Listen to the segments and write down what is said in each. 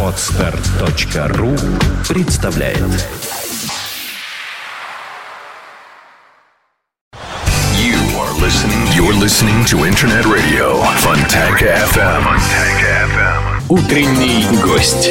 Отстар.ру представляет. You're listening to Internet Radio Fantaka FM. Утренний гость.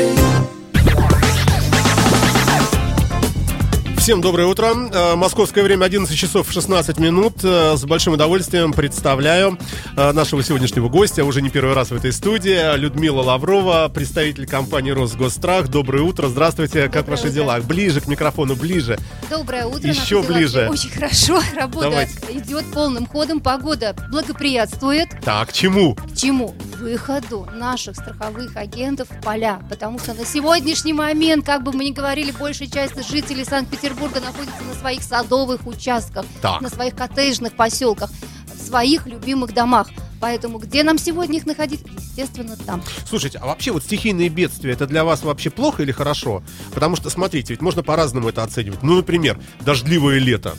Всем доброе утро. Московское время 11 часов 16 минут. С большим удовольствием представляю нашего сегодняшнего гостя, уже не первый раз в этой студии, Людмила Лаврова, представитель компании «Росгосстрах». Доброе утро. Здравствуйте. Как ваши дела? Ближе к микрофону, ближе. Доброе утро. Еще ближе. Очень хорошо. Работа идет полным ходом. Погода благоприятствует. Так, чему? К чему? Выходу наших страховых агентов в поля. Потому что на сегодняшний момент, как бы мы ни говорили, большая часть жителей Санкт-Петербурга находится на своих садовых участках, так, на своих коттеджных поселках, в своих любимых домах. Поэтому где нам сегодня их находить? Естественно, там. Слушайте, а вообще вот стихийные бедствия, это для вас вообще плохо или хорошо? Потому что, смотрите, ведь можно по-разному это оценивать. Ну, например, дождливое лето.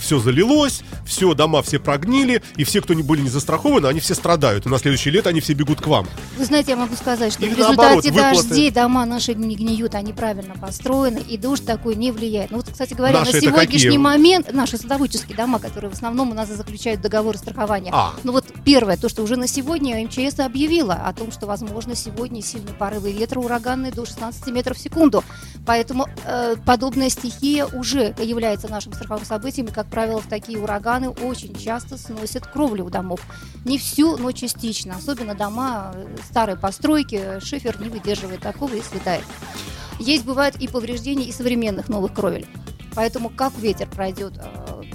Все залилось, все, дома все прогнили, и все, кто не были не застрахованы, они все страдают, и на следующее лето они все бегут к вам. Вы знаете, я могу сказать, что или в результате дождей дома наши не гниют, они правильно построены, и дождь такой не влияет. Ну вот, кстати говоря, наши на сегодняшний момент наши садоводческие дома, которые в основном у нас заключают договоры страхования. Ну вот первое, то, что уже на сегодня МЧС объявила о том, что, возможно, сегодня сильные порывы ветра ураганные до 16 метров в секунду. Поэтому подобная стихия уже является нашим страховым событием, и, как правило, в такие ураганы очень часто сносят кровли у домов. Не всю, но частично. Особенно дома старой постройки. Шифер не выдерживает такого и слетает. Есть, бывают и повреждения, и современных новых кровель. Поэтому как ветер пройдет...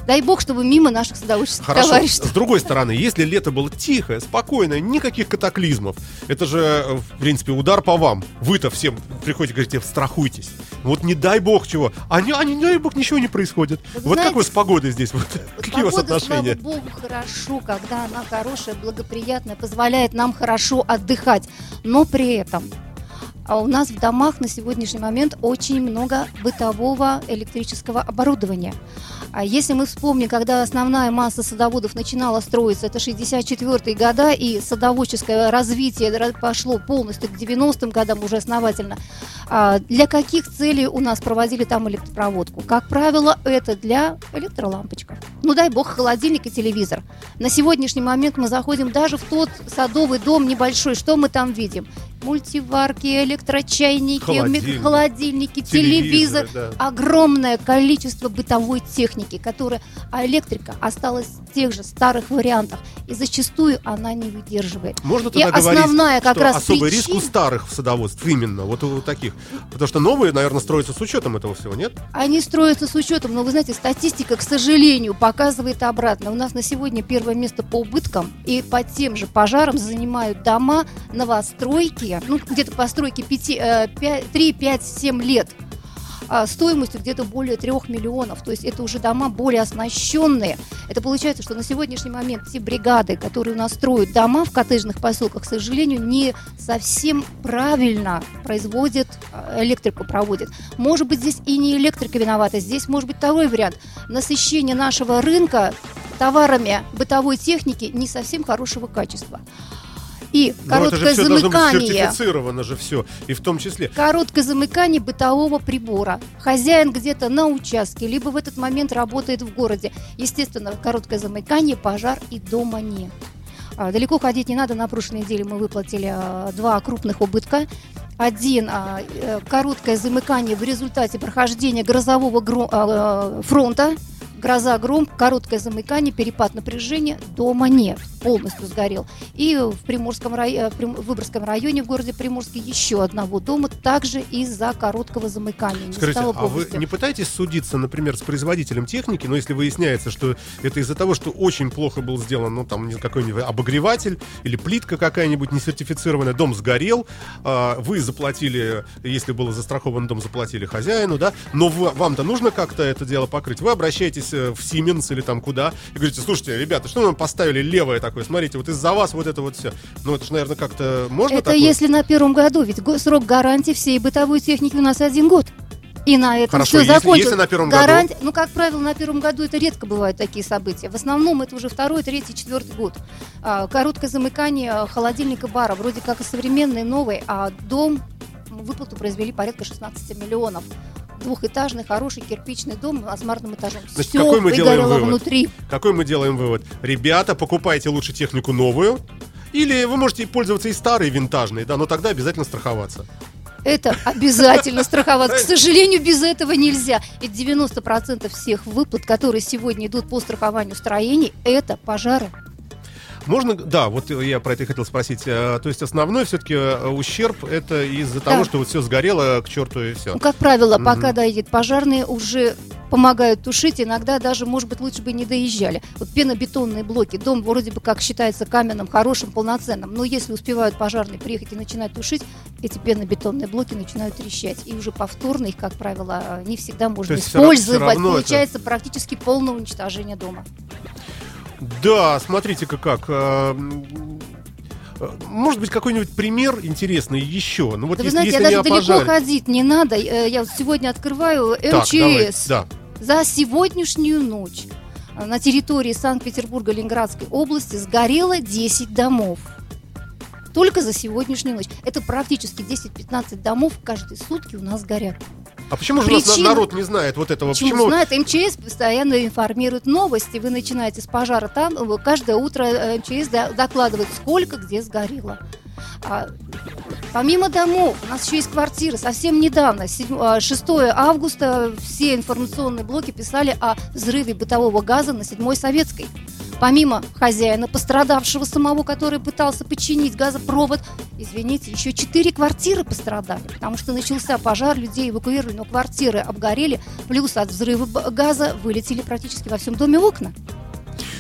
Дай бог, чтобы мимо наших садоводческих товарищей. Хорошо. С другой стороны, если лето было тихое, спокойное, никаких катаклизмов, это же, в принципе, удар по вам. Вы-то всем приходите, говорите, страхуйтесь. Вот не дай бог чего. Не дай бог, ничего не происходит. Вот знаете, как вы с погодой здесь? Вот, какие у вас отношения? Слава богу, хорошо, когда она хорошая, благоприятная, позволяет нам хорошо отдыхать. Но при этом... А у нас в домах на сегодняшний момент очень много бытового электрического оборудования. А если мы вспомним, когда основная масса садоводов начинала строиться, это 64-е года, и садоводческое развитие пошло полностью к 90-м годам уже основательно. Для каких целей у нас проводили там электропроводку? Как правило, это для электролампочек. Ну дай бог, холодильник и телевизор. На сегодняшний момент мы заходим даже в тот садовый дом небольшой, что мы там видим? Мультиварки, электрочайники, холодильники, телевизор. Да. Огромное количество бытовой техники, которая, электрика осталась в тех же старых вариантах. И зачастую она не выдерживает. Можно тогда говорить, как что раз особый риск у старых в садоводстве, именно, вот у таких. Потому что новые, наверное, строятся с учетом этого всего, нет? Они строятся с учетом, но вы знаете, статистика, к сожалению, показывает обратно. У нас на сегодня первое место по убыткам и по тем же пожарам занимают дома, новостройки, ну, где-то постройки 3-5-7 лет стоимостью где-то более 3 миллионов. То есть это уже дома более оснащенные. Это получается, что на сегодняшний момент те бригады, которые у нас строят дома в коттеджных поселках, к сожалению, не совсем правильно производят, электрику проводят. Может быть, здесь и не электрика виновата. Здесь может быть второй вариант. Насыщение нашего рынка товарами бытовой техники не совсем хорошего качества. И короткое замыкание. Сертифицировано же все, и в том числе. Короткое замыкание бытового прибора. Хозяин где-то на участке, либо в этот момент работает в городе. Естественно, короткое замыкание, пожар и дома нет. Далеко ходить не надо. На прошлой неделе мы выплатили 2 крупных убытка. Один короткое замыкание в результате прохождения грозового фронта. Гроза, гром, короткое замыкание, перепад напряжения, дома нет, полностью сгорел. И в Выборгском районе, в городе Приморске, еще одного дома также из-за короткого замыкания. Не Скажите, а вы не пытаетесь судиться, например, с производителем техники, но если выясняется, что это из-за того, что очень плохо был сделан, ну, там, какой-нибудь обогреватель или плитка какая-нибудь несертифицированная, дом сгорел, вы заплатили, если был застрахован дом, заплатили хозяину, да, но вам-то нужно как-то это дело покрыть, вы обращаетесь в Siemens или там куда, и говорите, слушайте, ребята, что нам поставили левое такое? Смотрите, вот из-за вас вот это вот все. Ну, это же, наверное, как-то можно такое? Это если на первом году, ведь срок гарантии всей бытовой техники у нас 1 год. И на этом хорошо, все закончилось. Ну, как правило, на первом году это редко бывают такие события. В основном это уже второй, третий, четвертый год. Короткое замыкание холодильника бара. Вроде как и современный, новый, а дом выплату произвели порядка 16 миллионов. Двухэтажный, хороший кирпичный дом с мраморным этажом. Значит, все какой мы делаем вывод? Внутри. Какой мы делаем вывод? Ребята, покупайте лучше технику новую, или вы можете пользоваться и старой, винтажной, да, но тогда обязательно страховаться. Это обязательно страховаться. К сожалению, без этого нельзя. Ведь 90% всех выплат, которые сегодня идут по страхованию строений, это пожары. Можно, да, вот я про это и хотел спросить. То есть основной все-таки ущерб это из-за того, что вот все сгорело, к черту и все. Ну, как правило, пока доедет пожарные, уже помогают тушить. Иногда даже, может быть, лучше бы не доезжали. Вот пенобетонные блоки. Дом вроде бы как считается каменным, хорошим, полноценным. Но если успевают пожарные приехать и начинать тушить, эти пенобетонные блоки начинают трещать. И уже повторно их, как правило, не всегда можно использовать. Получается практически полное уничтожение дома. Да, смотрите-ка как. Может быть, какой-нибудь пример интересный еще? Ну, вот да, если, вы знаете, я даже далеко ходить не надо. Я вот сегодня открываю МЧС. За сегодняшнюю ночь на территории Санкт-Петербурга и Ленинградской области сгорело 10 домов. Только за сегодняшнюю ночь. Это практически 10-15 домов каждые сутки у нас горят. А почему же у нас народ не знает вот этого? Почему знает? МЧС постоянно информирует новости. Вы начинаете с пожара там. Каждое утро МЧС докладывает, сколько где сгорело. Помимо домов, у нас еще есть квартиры. Совсем недавно, 6 августа, все информационные блоки писали о взрыве бытового газа на 7-й Советской. Помимо хозяина, пострадавшего самого, который пытался починить газопровод, извините, еще 4 квартиры пострадали, потому что начался пожар, людей эвакуировали, но квартиры обгорели, плюс от взрыва газа вылетели практически во всем доме окна.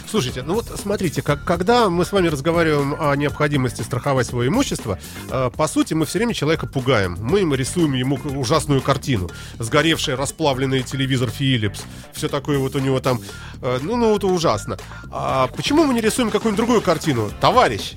Слушайте, ну вот смотрите, когда мы с вами разговариваем о необходимости страховать свое имущество, по сути, мы все время человека пугаем. Мы им рисуем ему ужасную картину. Сгоревший, расплавленный телевизор Philips. Все такое вот у него там... Ну это ужасно. А почему мы не рисуем какую-нибудь другую картину? Товарищ,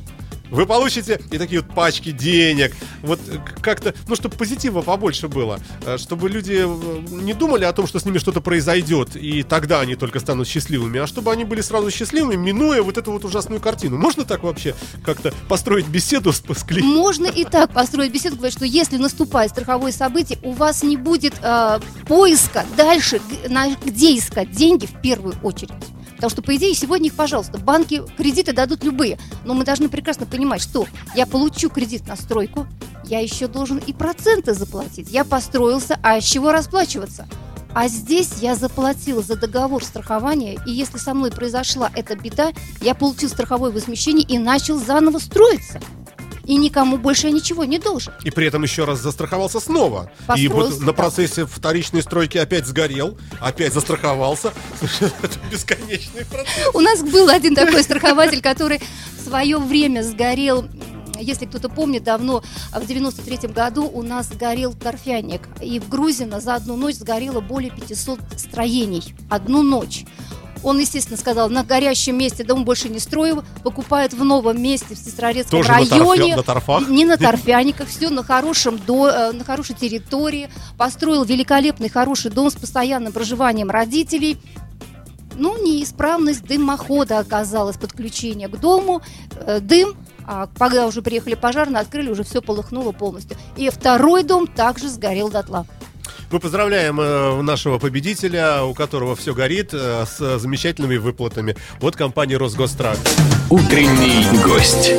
вы получите и такие вот пачки денег. Вот как-то... Ну, чтобы позитива побольше было. Чтобы люди не думали о том, что с ними что-то произойдет, и тогда они только станут счастливыми. А чтобы они были сразу счастливыми, минуя вот эту вот ужасную картину. Можно так вообще как-то построить беседу с клиентом? Можно и так построить беседу. Говорят, что если наступает страховое событие, у вас не будет поиска дальше, где искать деньги в первую очередь. Потому что, по идее, сегодня их, пожалуйста, банки кредиты дадут любые. Но мы должны прекрасно понимать, что я получу кредит на стройку, я еще должен и проценты заплатить. Я построился, а с чего расплачиваться? А здесь я заплатила за договор страхования, и если со мной произошла эта беда, я получил страховое возмещение и начал заново строиться. И никому больше я ничего не должен. И при этом еще раз застраховался снова. И вот на процессе вторичной стройки опять сгорел, опять застраховался. Это бесконечный процесс. У нас был один такой страхователь, который в свое время сгорел... Если кто-то помнит, давно, в 93-м году у нас сгорел торфяник. И в Грузино за одну ночь сгорело более 500 строений. Одну ночь. Он, естественно, сказал, на горящем месте дом больше не строю, покупает в новом месте, в Сестрорецком районе. Тоже на торфах? Не на торфяниках, все на хорошей территории. Построил великолепный, хороший дом с постоянным проживанием родителей. Ну, неисправность дымохода оказалась, подключение к дому, дым. А когда уже приехали пожарные, открыли, уже все полыхнуло полностью. И второй дом также сгорел дотла. Мы поздравляем нашего победителя, у которого все горит, с замечательными выплатами от компании «Росгосстрах». Утренний гость.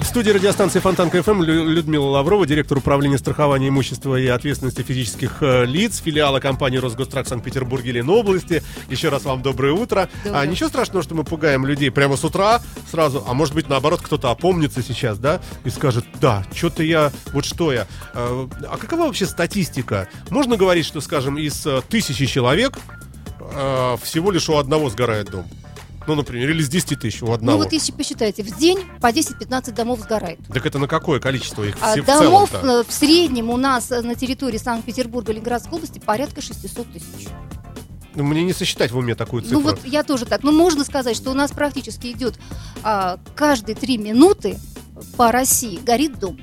В студии радиостанции «Фонтанка-ФМ» Людмила Лаврова, директор управления страхования имущества и ответственности физических лиц, филиала компании «Росгосстрах» в Санкт-Петербурге и Ленобласти. Еще раз вам доброе утро. Доброе. Ничего страшного, что мы пугаем людей прямо с утра сразу, а может быть, наоборот, кто-то опомнится сейчас, да, и скажет, да, что-то я, вот что я. А какова вообще статистика? Можно говорить, что, скажем, из 1000 человек всего лишь у одного сгорает дом? Ну, например, или с 10 тысяч у одного. Ну, вот если посчитаете, в день по 10-15 домов сгорает. Так это на какое количество их в домов целом-то? В среднем у нас на территории Санкт-Петербурга и Ленинградской области порядка 600 тысяч. Ну, мне не сосчитать в уме такую цифру. Ну, вот я тоже так. Но можно сказать, что у нас практически идет каждые 3 минуты по России горит дом.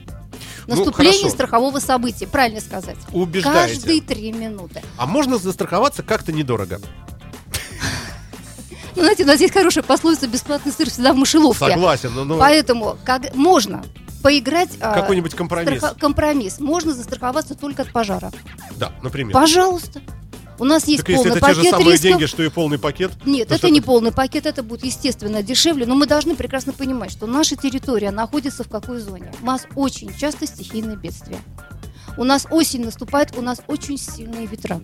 Наступление страхового события, правильно сказать. Убеждаете. Каждые 3 минуты. А можно застраховаться как-то недорого? Ну, знаете, у нас есть хорошая пословица: бесплатный сыр всегда в мышеловке. Согласен, но... Поэтому можно поиграть... Какой-нибудь компромисс. Компромисс. Можно застраховаться только от пожара. Да, например. Пожалуйста. У нас есть полный пакет рисков. Так если это те же самые деньги, что и полный пакет? Нет, это не полный пакет, это будет, естественно, дешевле. Но мы должны прекрасно понимать, что наша территория находится в какой зоне. У нас очень часто стихийные бедствия. У нас осень наступает, у нас очень сильные ветра.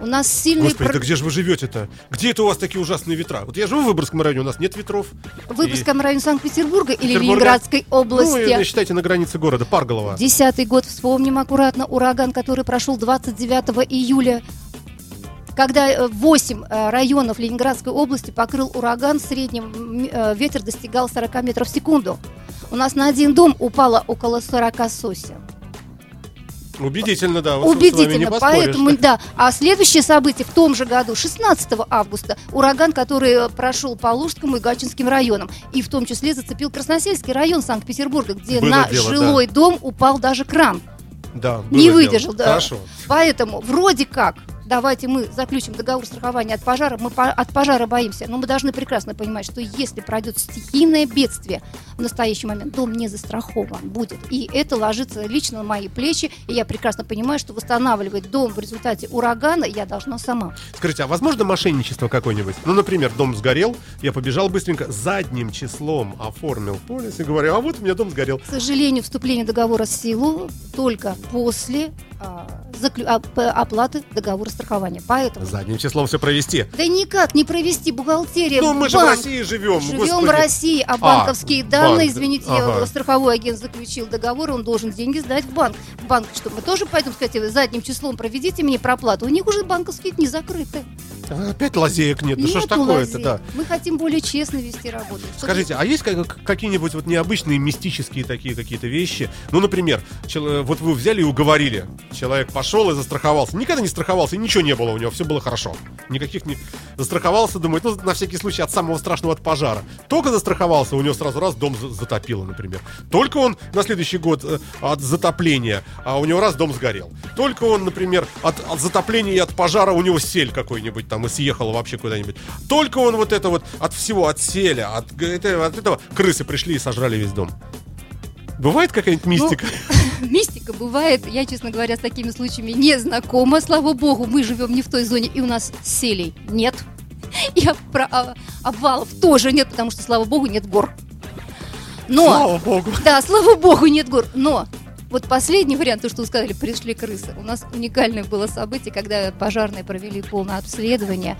У нас сильные... Господи, да где же вы живете-то? Где это у вас такие ужасные ветра? Вот я живу в Выборгском районе, у нас нет ветров. В Выборгском районе Санкт-Петербурга или Ленинградской области? Ну, считайте, на границе города, Парголово. 10-й год, вспомним аккуратно, ураган, который прошел 29 июля. Когда 8 районов Ленинградской области покрыл ураган, в среднем ветер достигал 40 метров в секунду. У нас на один дом упало около 40 сосен. Убедительно, да. Убедительно, поэтому, да. А следующее событие в том же году, 16 августа, ураган, который прошел по Лужскому и Гатчинским районам, и в том числе зацепил Красносельский район Санкт-Петербурга, где жилой дом упал даже кран. Да, не выдержал, да. Хорошо. Поэтому вроде как давайте мы заключим договор страхования от пожара. Мы от пожара боимся, но мы должны прекрасно понимать, что если пройдет стихийное бедствие, в настоящий момент дом не застрахован будет. И это ложится лично на мои плечи. И я прекрасно понимаю, что восстанавливать дом в результате урагана я должна сама. Скажите, а возможно мошенничество какое-нибудь? Ну, например, дом сгорел, я побежал быстренько, задним числом оформил полис и говорю: а вот у меня дом сгорел. К сожалению, вступление договора в силу только после оплаты договора страхования. Поэтому... Задним числом все провести. Да никак не провести, бухгалтерия. Ну, мы же в России живем. Живем, господи, в России, а банковские данные, извините, страховой агент заключил договор, он должен деньги сдать в банк. Банк, что мы тоже пойдем, сказать, задним числом проведите мне проплату. У них уже банковские не закрыты. Опять лазеек нет. Ну что ж такое-то, да. Мы хотим более честно вести работу. Скажите, а есть какие-нибудь вот необычные мистические такие какие-то вещи? Ну, например, вот вы взяли и уговорили. Человек пошел и застраховался. Никогда не страховался, и ничего не было у него, все было хорошо. Никаких не... Застраховался, думает, ну, на всякий случай от самого страшного, от пожара. Только застраховался, у него сразу раз дом затопило, например. Только он на следующий год от затопления, а у него раз дом сгорел. Только он, например, от затопления и от пожара у него сель какой-нибудь там и съехала вообще куда-нибудь. Только он вот это вот от всего, от селя, от этого крысы пришли и сожрали весь дом. Бывает какая-нибудь мистика? Ну, мистика бывает. Я, честно говоря, с такими случаями не знакома. Слава богу, мы живем не в той зоне, и у нас селей нет. И обвалов тоже нет, потому что, слава богу, нет гор. Но, слава богу. Да, слава богу, нет гор. Но вот последний вариант, то, что вы сказали, пришли крысы. У нас уникальное было событие, когда пожарные провели полное обследование,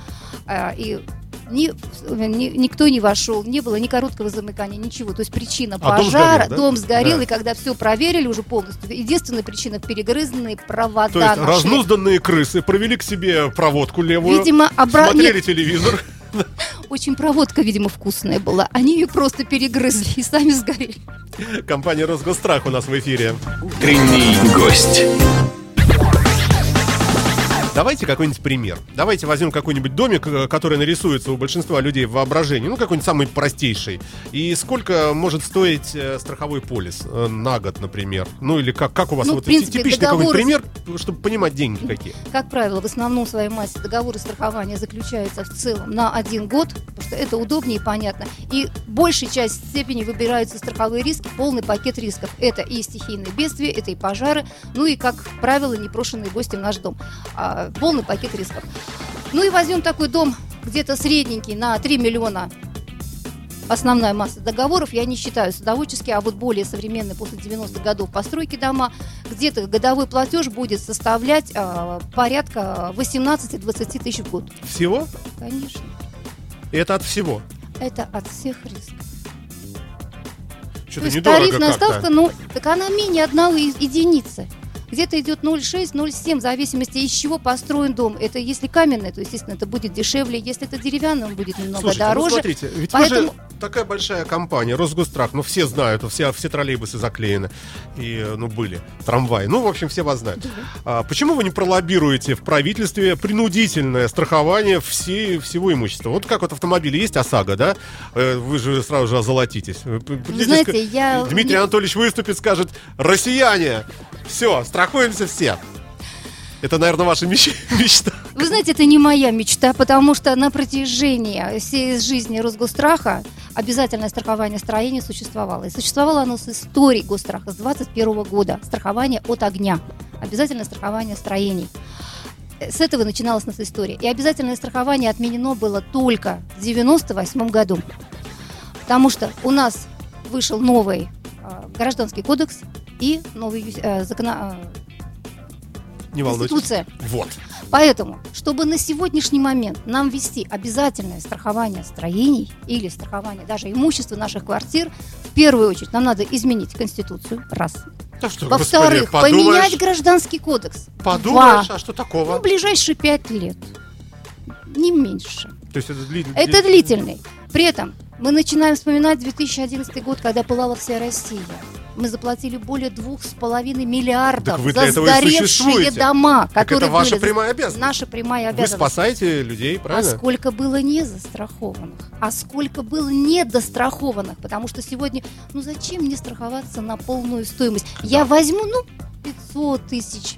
и... Никто не вошел, не было ни короткого замыкания, ничего. То есть причина пожара, дом сгорел, да? И когда все проверили уже полностью, единственная причина — перегрызанные провода. То есть разнузданные крысы провели к себе проводку левую, видимо, смотрели телевизор. Очень проводка, видимо, вкусная была. Они ее просто перегрызли и сами сгорели. Компания «Росгосстрах» у нас в эфире. Утренний гость. Давайте какой-нибудь пример. Давайте возьмем какой-нибудь домик, который нарисуется у большинства людей в воображении. Ну, какой-нибудь самый простейший. И сколько может стоить страховой полис на год, например? Ну, или как у вас, ну, вот принципе, типичный договор... какой-нибудь пример, чтобы понимать деньги какие? Как правило, в основном в своей массе договоры страхования заключаются в целом на 1 год, потому что это удобнее и понятно. И в большей части степени выбираются страховые риски, полный пакет рисков. Это и стихийные бедствия, это и пожары, ну и, как правило, непрошенные гости в наш дом. Полный пакет рисков. Ну и возьмем такой дом, где-то средненький, на 3 миллиона. Основная масса договоров, я не считаю садоводческие, а вот более современные после 90-х годов постройки дома, где-то годовой платеж будет составлять порядка 18-20 тысяч в год. Всего? Конечно. Это от всего? Это от всех рисков. Что-то недорого как-то. Тарифная ставка, так она менее 1 единицы. где-то идет 0,6-0,7, в зависимости, из чего построен дом. Это если каменный, то, естественно, это будет дешевле. Если это деревянный, он будет немного дороже. Смотрите, ведь поэтому... такая большая компания, Росгосстрах, ну, все знают, все троллейбусы заклеены, и, ну, были трамваи. Ну, в общем, все вас знают. Да. Почему вы не пролоббируете в правительстве принудительное страхование всего имущества? Вот как вот автомобили есть ОСАГО, да? Вы же сразу же озолотитесь. Вы знаете, Дмитрий Анатольевич выступит, скажет: «Россияне, все, страхуемся все». Это, наверное, ваша мечта. Вы знаете, это не моя мечта, потому что на протяжении всей жизни Росгосстраху обязательное страхование строения существовало. И существовало оно с историей Госстраху с 21 года. Страхование от огня. Обязательное страхование строений. С этого начиналась наша история. И обязательное страхование отменено было только в 1998 году. Потому что у нас вышел новый гражданский кодекс и новый Конституция. Вот. Поэтому, чтобы на сегодняшний момент нам ввести обязательное страхование строений или страхование даже имущества наших квартир, в первую очередь нам надо изменить Конституцию. Раз. Да что, во-вторых, поменять гражданский кодекс. Подумаешь, а что такого? Ну, ближайшие 5 лет. Не меньше. То есть это длительный. При этом мы начинаем вспоминать 2011 год, когда пылала вся Россия. Мы заплатили более 2,5 миллиардов за сгоревшие дома, которые были... Это ваша прямая обязанность. Наша прямая обязанность. Вы спасаете людей, правильно? А сколько было незастрахованных? А сколько было недострахованных? Потому что сегодня, ну зачем мне страховаться на полную стоимость? Да. Я возьму, 500 тысяч,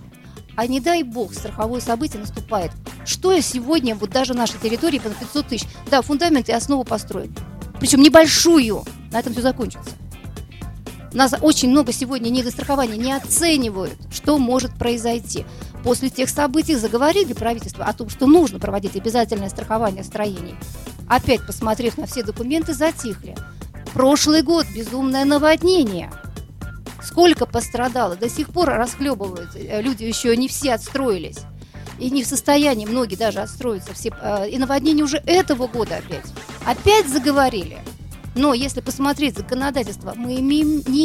а не дай бог, страховое событие наступает. Что я сегодня, вот даже нашей территории, по 500 тысяч, да, фундамент и основу построен. Причем небольшую. На этом все закончится. Нас очень много сегодня недострахования, не оценивают, что может произойти. После тех событий заговорили правительство о том, что нужно проводить обязательное страхование строений. Опять, посмотрев на все документы, затихли. Прошлый год безумное наводнение. Сколько пострадало, до сих пор расхлебывают. Люди еще не все отстроились. И не в состоянии многие даже отстроиться. Все, и наводнение уже этого года опять. Опять заговорили. Но если посмотреть законодательство, мы не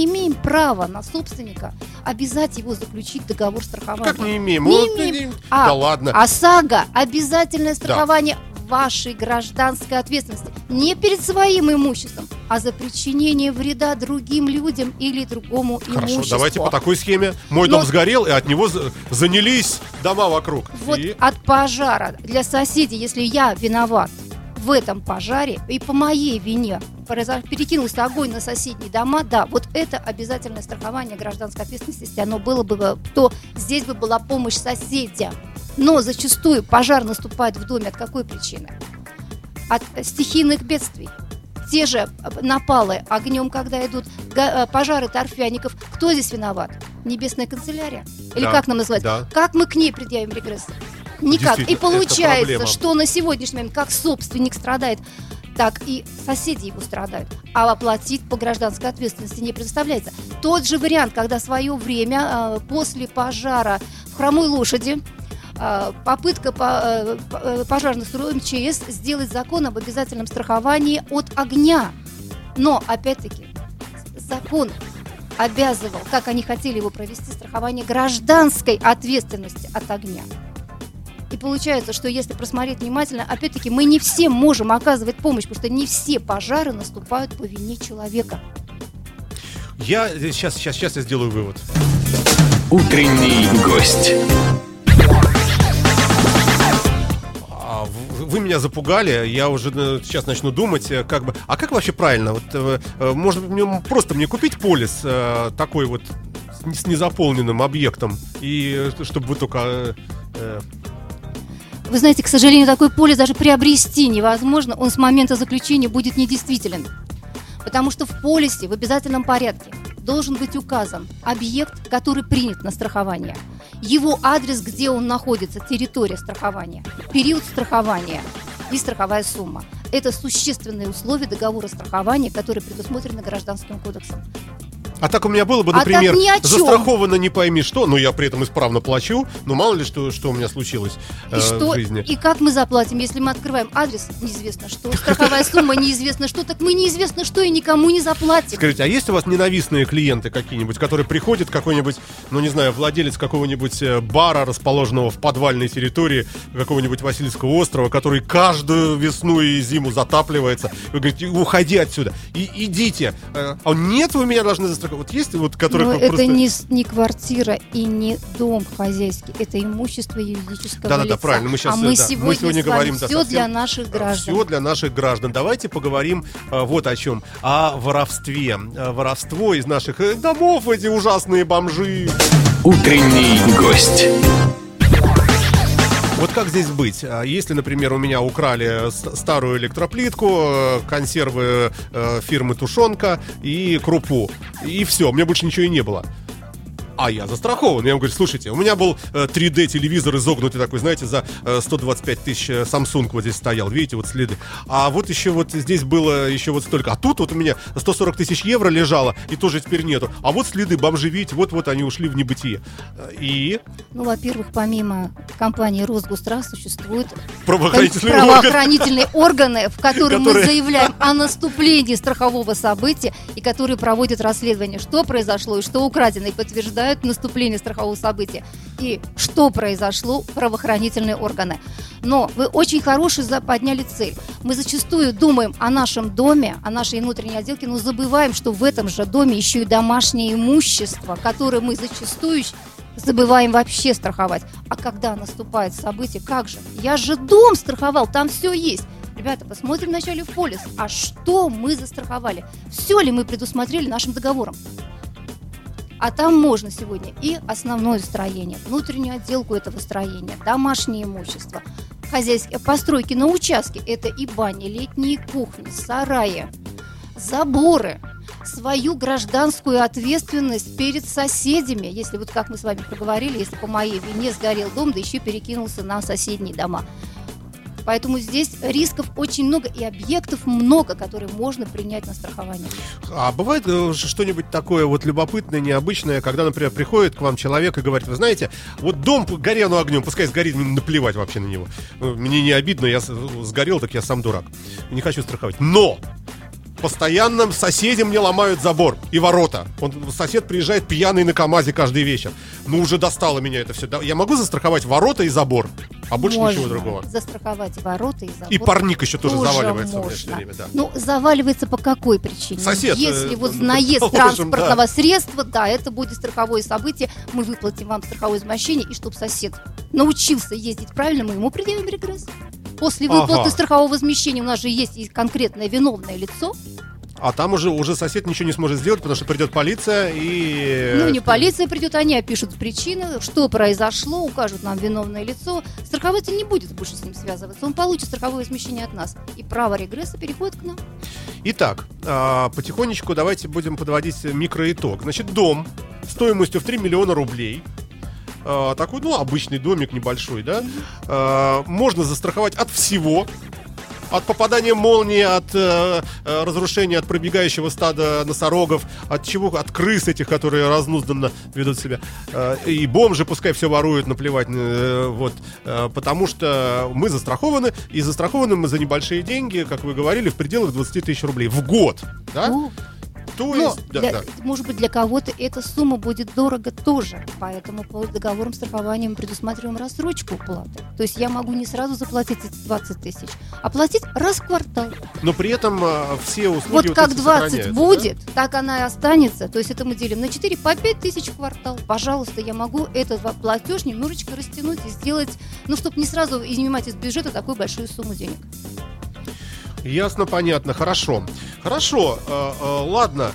имеем права на собственника обязать его заключить договор страхования. Как не имеем? Не имеем. Да ладно. ОСАГО – обязательное страхование вашей гражданской ответственности. Не перед своим имуществом, а за причинение вреда другим людям или другому имуществу. Хорошо, давайте по такой схеме. Мой дом сгорел, и от него занялись дома вокруг. Вот от пожара. Для соседей, если я виноват в этом пожаре и по моей вине перекинулся огонь на соседние дома, да, вот это обязательное страхование гражданской ответственности, если оно было бы, то здесь бы была помощь соседям. Но зачастую пожар наступает в доме от какой причины? От стихийных бедствий. Те же напалы огнем, когда идут, пожары торфяников. Кто здесь виноват? Небесная канцелярия? Или как нам назвать? Да. Как мы к ней предъявим регресс? Никак. И получается, что на сегодняшний момент как собственник страдает, так и соседи его страдают. А оплатить по гражданской ответственности не предоставляется. Тот же вариант, когда в свое время после пожара в Хромой Лошади попытка пожарных служб МЧС сделать закон об обязательном страховании от огня. Но, опять-таки, закон обязывал, как они хотели его провести, страхование гражданской ответственности от огня. И получается, что если просмотреть внимательно, опять-таки мы не всем можем оказывать помощь, потому что не все пожары наступают по вине человека. Я сейчас я сделаю вывод. Утренний гость. Вы меня запугали, я уже сейчас начну думать, как бы. А как вообще правильно? Вот, может, мне купить полис такой вот с незаполненным объектом, и чтобы вы только... Вы знаете, к сожалению, такой полис даже приобрести невозможно, он с момента заключения будет недействителен. Потому что в полисе в обязательном порядке должен быть указан объект, который принят на страхование, его адрес, где он находится, территория страхования, период страхования и страховая сумма. Это существенные условия договора страхования, которые предусмотрены Гражданским кодексом. А так у меня было бы, например, застраховано не пойми что, но я при этом исправно плачу, но мало ли что у меня случилось в жизни. И как мы заплатим, если мы открываем адрес, неизвестно что, страховая сумма, неизвестно что, так мы неизвестно что и никому не заплатим. Скажите, а есть у вас ненавистные клиенты какие-нибудь, которые приходят, какой-нибудь, ну не знаю, владелец какого-нибудь бара, расположенного в подвальной территории какого-нибудь Васильевского острова, который каждую весну и зиму затапливается, вы говорите, уходи отсюда, и идите. А нет, вы меня должны застраховать. Вот есть вот, которые... Но это просто... не квартира и не дом хозяйский, это имущество юридического лица. Да, правильно. Мы сегодня говорим все совсем... для наших граждан. Все для наших граждан. Давайте поговорим вот о чем. О воровстве. Воровство из наших домов, эти ужасные бомжи. Утренний гость. Вот как здесь быть? Если, например, у меня украли старую электроплитку, консервы фирмы «Тушенка» и крупу, и все, мне больше ничего и не было. А я застрахован. Я ему говорю, слушайте, у меня был 3D-телевизор изогнутый такой, знаете, за 125 тысяч Samsung вот здесь стоял, видите, вот следы. А вот еще вот здесь было еще вот столько. А тут вот у меня 140 тысяч евро лежало, и тоже теперь нету. А вот следы, бомжи, видите, вот они ушли в небытие. И... Ну, во-первых, помимо компании Росгосстрах существуют правоохранительные органы, в которые мы заявляем о наступлении страхового события, и которые проводят расследование, что произошло и что украдено, и подтверждают наступление страхового события и что произошло, правоохранительные органы. Но вы очень хорошую подняли цель. Мы зачастую думаем о нашем доме, о нашей внутренней отделке, но забываем, что в этом же доме еще и домашнее имущество, которое мы зачастую забываем вообще страховать. А когда наступает событие, как же? Я же дом страховал, там все есть. Ребята, посмотрим вначале в полис. А что мы застраховали? Все ли мы предусмотрели нашим договором? А там можно сегодня и основное строение, внутреннюю отделку этого строения, домашнее имущество, хозяйские постройки на участке. Это и бани, летние кухни, сараи, заборы, свою гражданскую ответственность перед соседями. Если вот как мы с вами проговорили, если по моей вине сгорел дом, да еще перекинулся на соседние дома. Поэтому здесь рисков очень много и объектов много, которые можно принять на страхование. А бывает что-нибудь такое вот любопытное, необычное, когда, например, приходит к вам человек и говорит, вы знаете, вот дом горел огнем, пускай сгорит, мне наплевать вообще на него. Мне не обидно, я сгорел, так я сам дурак. Не хочу страховать. Но! Постоянно соседи мне ломают забор и ворота. Сосед приезжает пьяный на КАМАЗе каждый вечер. Ну, уже достало меня это все. Я могу застраховать ворота и забор? А больше можно ничего другого. Застраховать ворота и забор. И парник еще тоже заваливается можно. Все время, да. Ну, заваливается по какой причине? Сосед. Если вот наезд транспортного средства, да, это будет страховое событие. Мы выплатим вам страховое возмещение. И чтобы сосед научился ездить правильно, мы ему предъявим регресс. После выплаты страхового возмещения у нас же есть и конкретное виновное лицо. А там уже сосед ничего не сможет сделать, потому что придет полиция и... Ну, не полиция придет, они опишут причины, что произошло, укажут нам виновное лицо. Страхователь не будет больше с ним связываться, он получит страховое возмещение от нас. И право регресса переходит к нам. Итак, потихонечку давайте будем подводить микроитог. Значит, дом стоимостью в 3 миллиона рублей... Такой, ну, обычный домик небольшой, да. Можно застраховать от всего. От попадания молнии, от разрушения, от пробегающего стада носорогов, от чего, от крыс этих, которые разнузданно ведут себя. И бомжи пускай все воруют, наплевать. Потому что мы застрахованы, и застрахованы мы за небольшие деньги, как вы говорили, в пределах 20 тысяч рублей в год, да? То есть, может быть, для кого-то эта сумма будет дорого тоже. Поэтому по договорам страхования мы предусматриваем рассрочку уплаты. То есть я могу не сразу заплатить эти 20 тысяч, а платить раз в квартал. Но при этом все услуги... Вот как 20 будет, да? Так она и останется. То есть это мы делим на 4, по 5 тысяч в квартал. Пожалуйста, я могу этот платеж немножечко растянуть и сделать, ну, чтобы не сразу изнимать из бюджета такую большую сумму денег. Ясно, понятно, хорошо, ладно.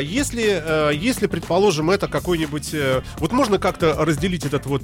Если, предположим, это какой-нибудь... Вот можно как-то разделить этот вот...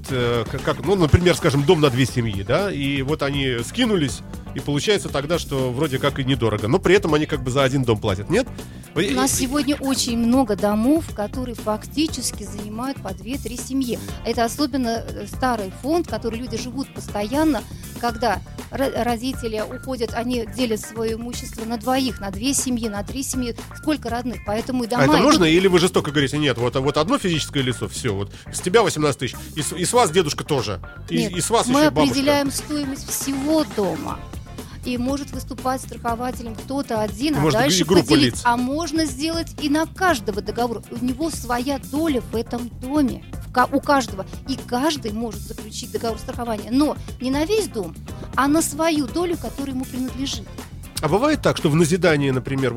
Ну, например, скажем, дом на 2 семьи, да? И вот они скинулись, и получается тогда, что вроде как и недорого. Но при этом они как бы за один дом платят, нет? У нас сегодня очень много домов, которые фактически занимают по 2-3 семьи. Это особенно старый фонд, который люди живут постоянно, когда родители уходят, они делят свое имущество на двоих, на две семьи, на три семьи, сколько родных, поэтому и дома... А это нужно, или вы жестоко говорите, нет, вот одно физическое лицо, все, вот с тебя 18 тысяч, и с вас дедушка тоже, нет, и с вас еще бабушка. Мы определяем стоимость всего дома. И может выступать страхователем кто-то один, а дальше поделить. А можно сделать и на каждого договор. У него своя доля в этом доме, у каждого. И каждый может заключить договор страхования. Но не на весь дом, а на свою долю, которая ему принадлежит. А бывает так, что в назидании, например,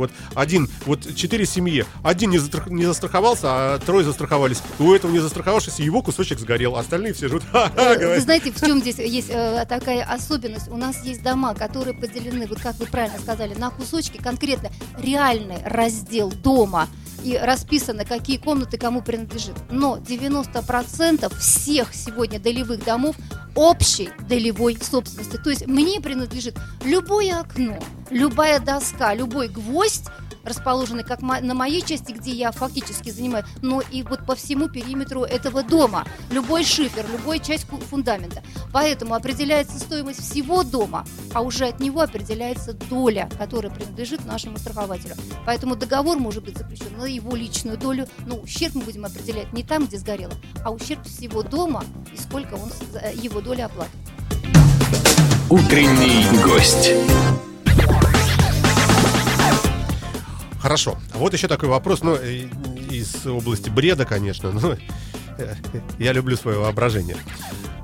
четыре семьи, один не застраховался, а трое застраховались. У этого не застраховавшись, его кусочек сгорел, а остальные все живут. Вы знаете, в чем здесь есть такая особенность? У нас есть дома, которые поделены, вот как вы правильно сказали, на кусочки, конкретно реальный раздел дома. И расписано, какие комнаты кому принадлежит. Но 90% всех сегодня долевых домов общей долевой собственности. То есть мне принадлежит любое окно, любая доска, любой гвоздь, расположенный как на моей части, где я фактически занимаю, но и вот по всему периметру этого дома. Любой шифер, любая часть фундамента. Поэтому определяется стоимость всего дома, а уже от него определяется доля, которая принадлежит нашему страхователю. Поэтому договор может быть заключен на его личную долю, но ущерб мы будем определять не там, где сгорело, а ущерб всего дома и сколько он, его доля оплатит. Утренний гость. Хорошо. Вот еще такой вопрос, из области бреда, конечно, но я люблю свое воображение.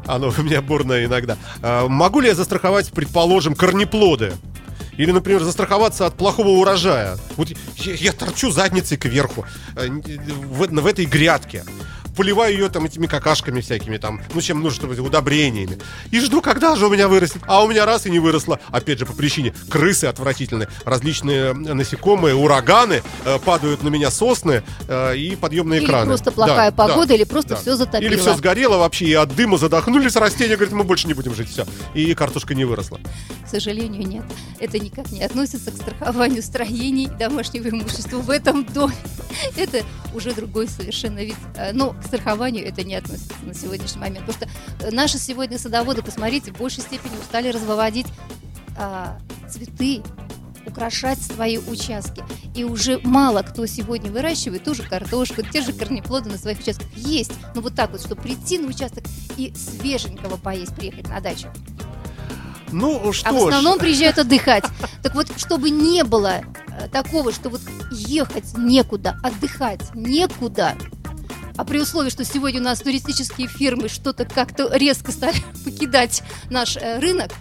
Оно у меня бурное иногда. Могу ли я застраховать, предположим, корнеплоды? Или, например, застраховаться от плохого урожая? Вот я торчу задницей кверху в этой грядке. Поливаю ее там этими какашками всякими там, чем нужно, удобрениями. И жду, когда же у меня вырастет. А у меня раз и не выросло. Опять же, по причине крысы отвратительные. Различные насекомые, ураганы, падают на меня сосны и подъемные краны. Или просто плохая погода, или просто все затопило. Или все сгорело вообще, и от дыма задохнулись растения. Говорят, мы больше не будем жить, все. И картошка не выросла. К сожалению, нет. Это никак не относится к страхованию строений и домашнего имущества в этом доме. Это уже другой совершенно вид. Но к страхованию это не относится на сегодняшний момент. Потому что наши сегодня садоводы, посмотрите, в большей степени устали разводить цветы, украшать свои участки. И уже мало кто сегодня выращивает ту же картошку, те же корнеплоды на своих участках есть. Но чтобы прийти на участок и свеженького поесть, приехать на дачу. А в основном приезжают отдыхать. Так вот, чтобы не было такого, что ехать некуда, отдыхать некуда. А при условии, что сегодня у нас туристические фирмы что-то как-то резко стали покидать наш рынок,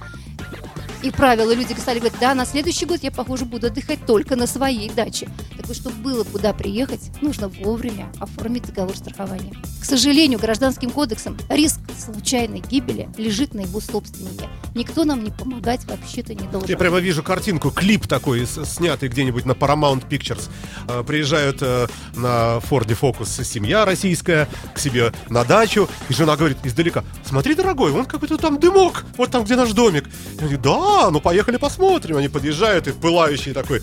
и правила, люди стали говорить, да, на следующий год я, похоже, буду отдыхать только на своей даче. Так вот, чтобы было куда приехать, нужно вовремя оформить договор страхования. К сожалению, Гражданским кодексом риск случайной гибели лежит на его собственнике. Никто нам не помогать вообще-то не должен. Я прямо вижу картинку, клип такой, снятый где-нибудь на Paramount Pictures. Приезжают на Ford Focus семья российская к себе на дачу, и жена говорит издалека, смотри, дорогой, вон какой-то там дымок, вот там, где наш домик. Я говорю, да, поехали посмотрим. Они подъезжают, и пылающее такое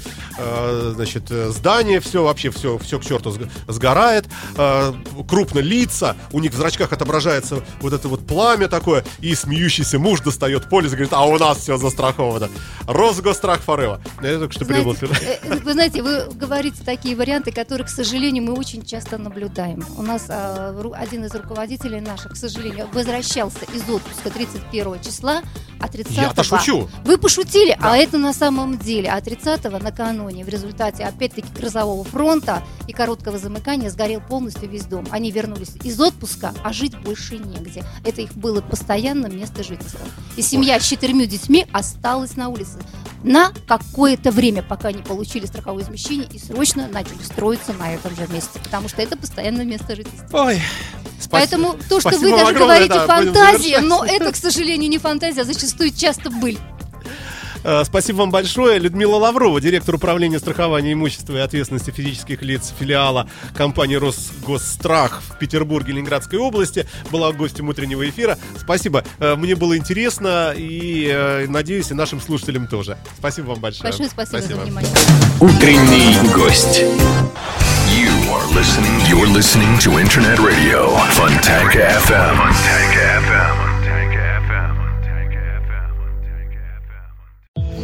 здание, все к черту сгорает, крупно лица, у них в зрачках отображается это пламя такое, и смеющийся муж достает полис и говорит, а у нас все застраховано. Росгосстрах forever. Я только что перевел. Вы знаете, вы говорите такие варианты, которые, к сожалению, мы очень часто наблюдаем. У нас один из руководителей наших, к сожалению, возвращался из отпуска 31 числа, а 30-го... Я-то шучу! Вы пошутили, да. А это на самом деле. А 30-го накануне в результате опять-таки грозового фронта и короткого замыкания сгорел полностью весь дом. Они вернулись из отпуска, а жить больше негде. Это их было постоянным местом жительства. И семья с 4 детьми осталась на улице на какое-то время, пока не получили страховое возмещение и срочно начали строиться на этом же месте, потому что это постоянное место жительства. Ой, поэтому то, что вы даже говорите фантазия, но это, к сожалению, не фантазия, а зачастую часто быль. Спасибо вам большое. Людмила Лаврова, директор управления страхования имущества и ответственности физических лиц филиала компании «Росгосстрах» в Петербурге, Ленинградской области, была гостем утреннего эфира. Спасибо. Мне было интересно и, надеюсь, и нашим слушателям тоже. Спасибо вам большое. Большое спасибо. За внимание. Утренний гость. You're listening to Internet Radio Fantaka FM.